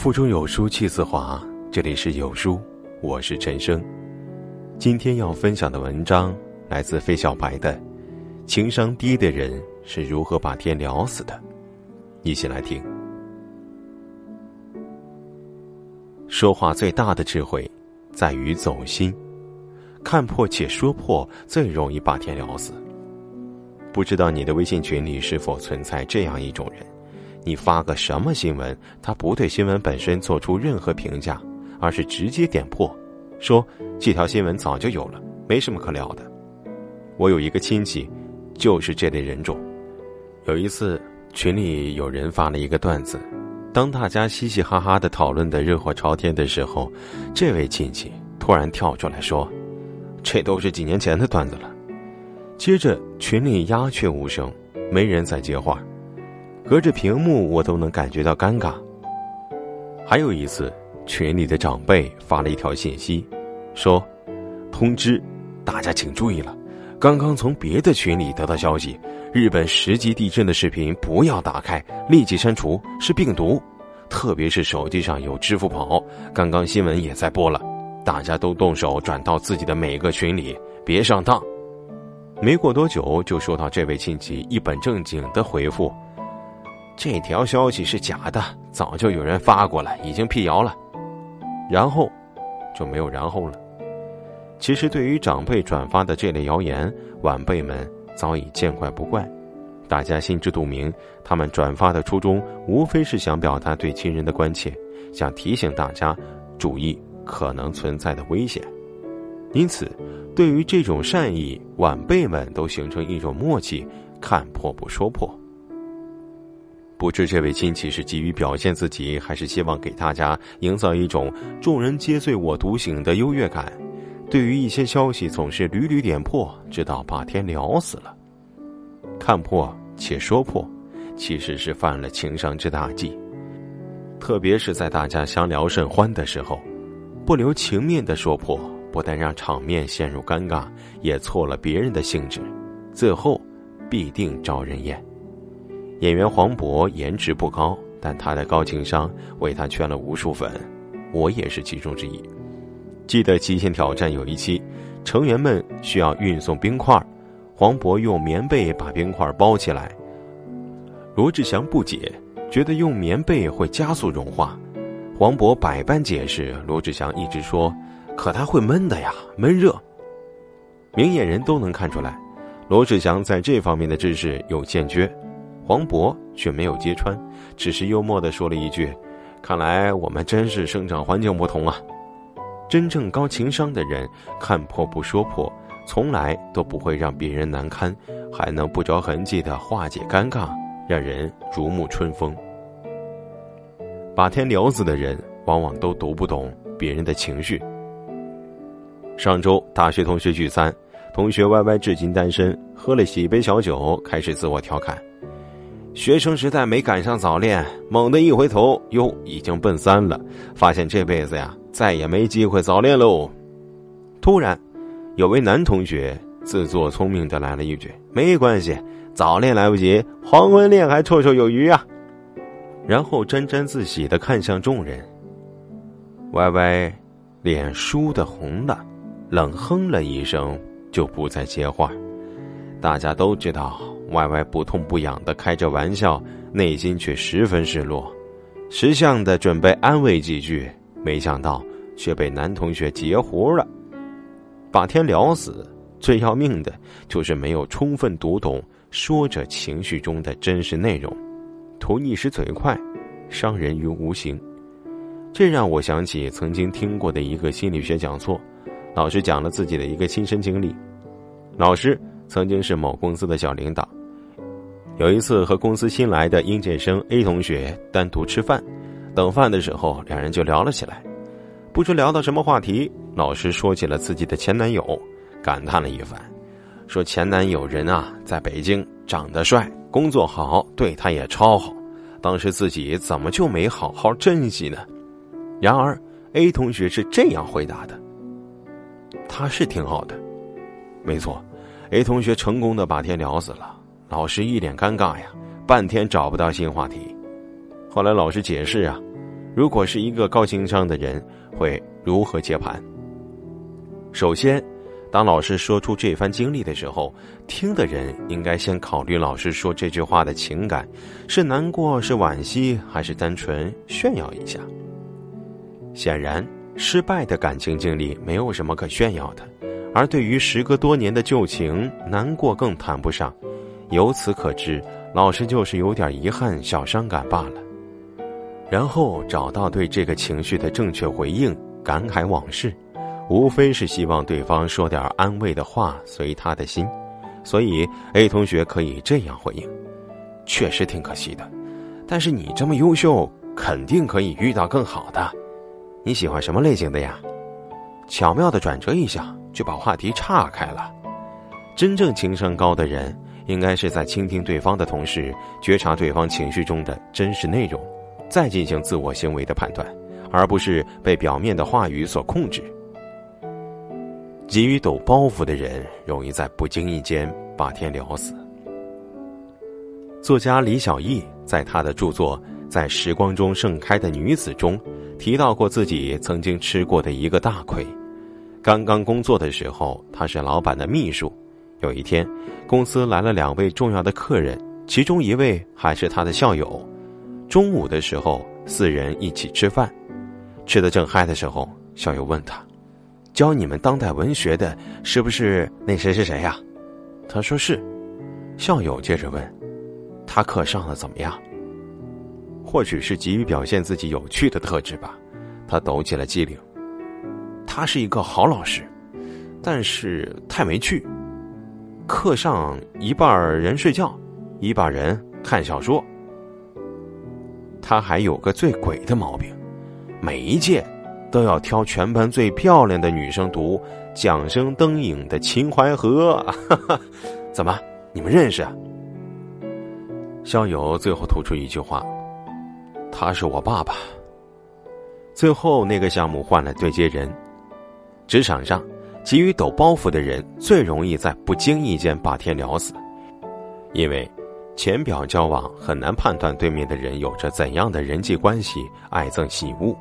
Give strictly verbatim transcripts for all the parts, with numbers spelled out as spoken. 腹中有书气自华，这里是有书，我是陈生。今天要分享的文章来自费小白的《情商低的人是如何把天聊死的》，一起来听。说话最大的智慧在于走心，看破且说破最容易把天聊死。不知道你的微信群里是否存在这样一种人，你发个什么新闻，他不对新闻本身做出任何评价，而是直接点破，说这条新闻早就有了，没什么可聊的。我有一个亲戚就是这类人种。有一次群里有人发了一个段子，当大家嘻嘻哈哈的讨论的热火朝天的时候，这位亲戚突然跳出来说，这都是几年前的段子了。接着群里鸦雀无声，没人再接话，隔着屏幕我都能感觉到尴尬。还有一次群里的长辈发了一条信息，说通知大家请注意了，刚刚从别的群里得到消息，日本十级地震的视频不要打开，立即删除，是病毒，特别是手机上有支付宝，刚刚新闻也在播了，大家都动手转到自己的每个群里，别上当。没过多久就收到这位亲戚一本正经的回复，这条消息是假的，早就有人发过了，已经辟谣了。然后就没有然后了。其实对于长辈转发的这类谣言，晚辈们早已见怪不怪，大家心知肚明，他们转发的初衷无非是想表达对亲人的关切，想提醒大家注意可能存在的危险。因此对于这种善意，晚辈们都形成一种默契，看破不说破。不知这位亲戚是急于表现自己，还是希望给大家营造一种众人皆醉我独醒的优越感，对于一些消息总是屡屡点破，直到把天聊死了。看破且说破其实是犯了情商之大忌，特别是在大家相聊甚欢的时候，不留情面的说破，不但让场面陷入尴尬，也错了别人的兴致，最后必定招人厌。演员黄渤颜值不高，但他的高情商为他圈了无数粉，我也是其中之一。记得《极限挑战》有一期，成员们需要运送冰块，黄渤用棉被把冰块包起来。罗志祥不解，觉得用棉被会加速融化，黄渤百般解释，罗志祥一直说，可他会闷的呀，闷热。明眼人都能看出来，罗志祥在这方面的知识有欠缺。黄渤却没有揭穿，只是幽默地说了一句，看来我们真是生长环境不同啊。真正高情商的人看破不说破，从来都不会让别人难堪，还能不着痕迹地化解尴尬，让人如沐春风。把天聊死的人往往都读不懂别人的情绪。上周大学同学聚餐，同学歪歪至今单身，喝了几杯小酒，开始自我调侃，学生时代没赶上早恋，猛地一回头，哟，已经奔三了，发现这辈子呀，再也没机会早恋喽。突然，有位男同学自作聪明的来了一句，没关系，早恋来不及，黄昏恋还绰绰有余啊。然后沾沾自喜的看向众人，歪歪脸倏地红了，冷哼了一声，就不再接话。大家都知道歪歪不痛不痒地开着玩笑，内心却十分失落，识相的准备安慰几句，没想到却被男同学截胡了。把天聊死最要命的就是没有充分读懂说者情绪中的真实内容，图一时嘴快，伤人于无形。这让我想起曾经听过的一个心理学讲座，老师讲了自己的一个亲身经历。老师曾经是某公司的小领导，有一次和公司新来的应届生 A 同学单独吃饭，等饭的时候两人就聊了起来，不知聊到什么话题，老师说起了自己的前男友，感叹了一番，说前男友人啊，在北京长得帅，工作好，对他也超好，当时自己怎么就没好好珍惜呢？然而 A 同学是这样回答的，他是挺好的。没错， A 同学成功的把天聊死了，老师一脸尴尬呀，半天找不到新话题。后来老师解释啊，如果是一个高情商的人，会如何接盘？首先，当老师说出这番经历的时候，听的人应该先考虑老师说这句话的情感，是难过，是惋惜，还是单纯炫耀一下？显然，失败的感情经历没有什么可炫耀的，而对于时隔多年的旧情，难过更谈不上。由此可知，老师就是有点遗憾、小伤感罢了。然后找到对这个情绪的正确回应，感慨往事，无非是希望对方说点安慰的话，随他的心。所以 A 同学可以这样回应：确实挺可惜的，但是你这么优秀，肯定可以遇到更好的。你喜欢什么类型的呀？巧妙地转折一下，就把话题岔开了。真正情商高的人，应该是在倾听对方的同时，觉察对方情绪中的真实内容，再进行自我行为的判断，而不是被表面的话语所控制。急于抖包袱的人，容易在不经意间把天聊死。作家李小艺在他的著作《在时光中盛开的女子》中，提到过自己曾经吃过的一个大亏。刚刚工作的时候，他是老板的秘书。有一天，公司来了两位重要的客人，其中一位还是他的校友。中午的时候，四人一起吃饭，吃得正嗨的时候，校友问他：教你们当代文学的是不是那谁是谁呀、啊？他说是。校友接着问：他课上的怎么样？或许是急于表现自己有趣的特质吧，他抖起了机灵。他是一个好老师，但是太没趣。课上一半人睡觉，一半人看小说。他还有个最鬼的毛病，每一届都要挑全班最漂亮的女生读蒋生灯影的《秦淮河》怎么，你们认识啊？校友最后吐出一句话：他是我爸爸。最后那个项目换了对接人。职场上急于抖包袱的人，最容易在不经意间把天聊死。因为浅表交往，很难判断对面的人有着怎样的人际关系，爱憎喜恶。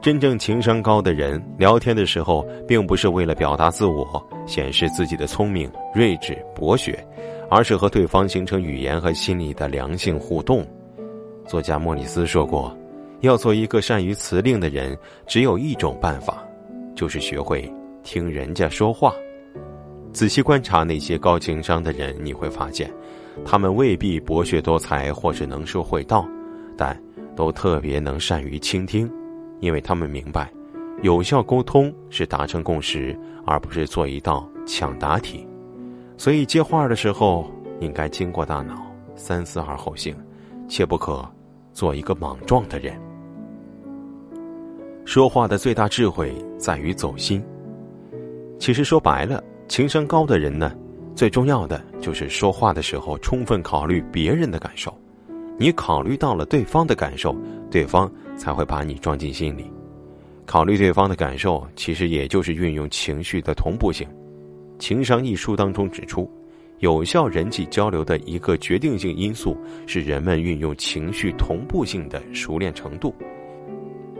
真正情商高的人，聊天的时候并不是为了表达自我，显示自己的聪明、睿智、博学，而是和对方形成语言和心理的良性互动。作家莫里斯说过，要做一个善于辞令的人，只有一种办法，就是学会听人家说话。仔细观察那些高情商的人，你会发现，他们未必博学多才或是能说会道，但都特别能善于倾听，因为他们明白，有效沟通是达成共识，而不是做一道抢答题。所以接话的时候，应该经过大脑，三思而后行，切不可做一个莽撞的人。说话的最大智慧在于走心。其实说白了，情商高的人呢，最重要的就是说话的时候充分考虑别人的感受。你考虑到了对方的感受，对方才会把你装进心里。考虑对方的感受，其实也就是运用情绪的同步性。《情商》一书当中指出，有效人际交流的一个决定性因素是人们运用情绪同步性的熟练程度。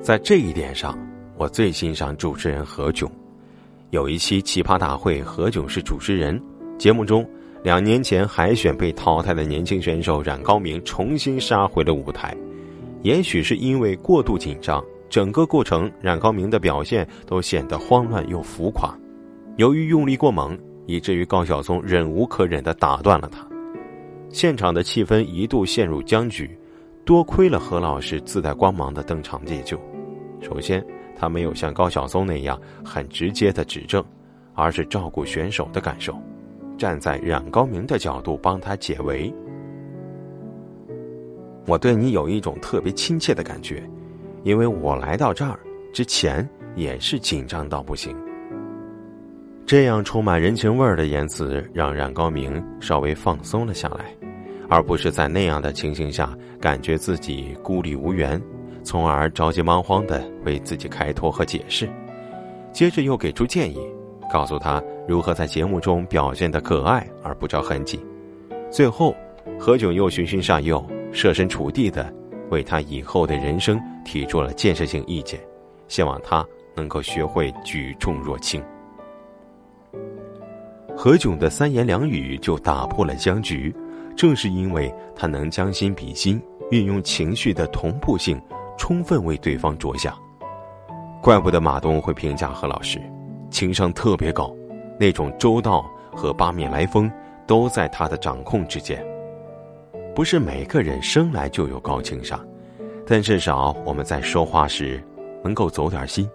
在这一点上，我最欣赏主持人何炅。有一期《奇葩大会》，何炅是主持人。节目中，两年前海选被淘汰的年轻选手冉高明重新杀回了舞台。也许是因为过度紧张，整个过程冉高明的表现都显得慌乱又浮夸。由于用力过猛，以至于高晓松忍无可忍地打断了他。现场的气氛一度陷入僵局，多亏了何老师自带光芒的登场解救。首先，他没有像高晓松那样很直接的指正，而是照顾选手的感受，站在冉高明的角度帮他解围。我对你有一种特别亲切的感觉，因为我来到这儿之前也是紧张到不行。这样充满人情味的言辞让冉高明稍微放松了下来，而不是在那样的情形下感觉自己孤立无援，从而着急忙慌地为自己开脱和解释。接着又给出建议，告诉他如何在节目中表现得可爱而不着痕迹。最后，何炅又循循善诱，设身处地地为他以后的人生提出了建设性意见，希望他能够学会举重若轻。何炅的三言两语就打破了僵局，正是因为他能将心比心，运用情绪的同步性，充分为对方着想。怪不得马东会评价何老师情商特别高，那种周到和八面来风都在他的掌控之间。不是每个人生来就有高情商，但至少我们在说话时能够走点心。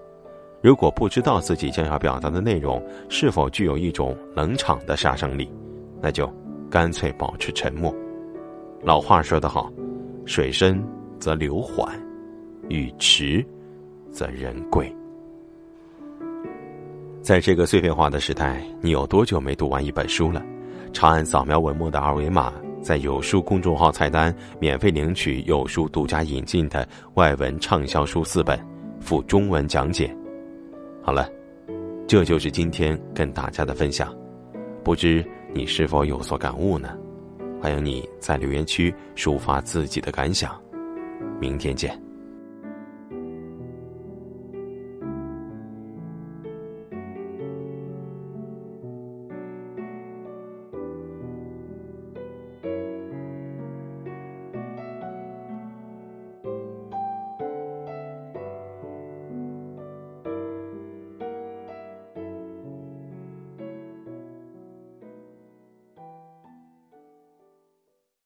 如果不知道自己将要表达的内容是否具有一种冷场的杀伤力，那就干脆保持沉默。老话说得好，水深则流缓，语迟则人贵。在这个碎片化的时代，你有多久没读完一本书了？长按扫描文末的二维码，在有书公众号菜单免费领取有书独家引进的外文畅销书四本，附中文讲解。好了，这就是今天跟大家的分享，不知你是否有所感悟呢？欢迎你在留言区抒发自己的感想，明天见。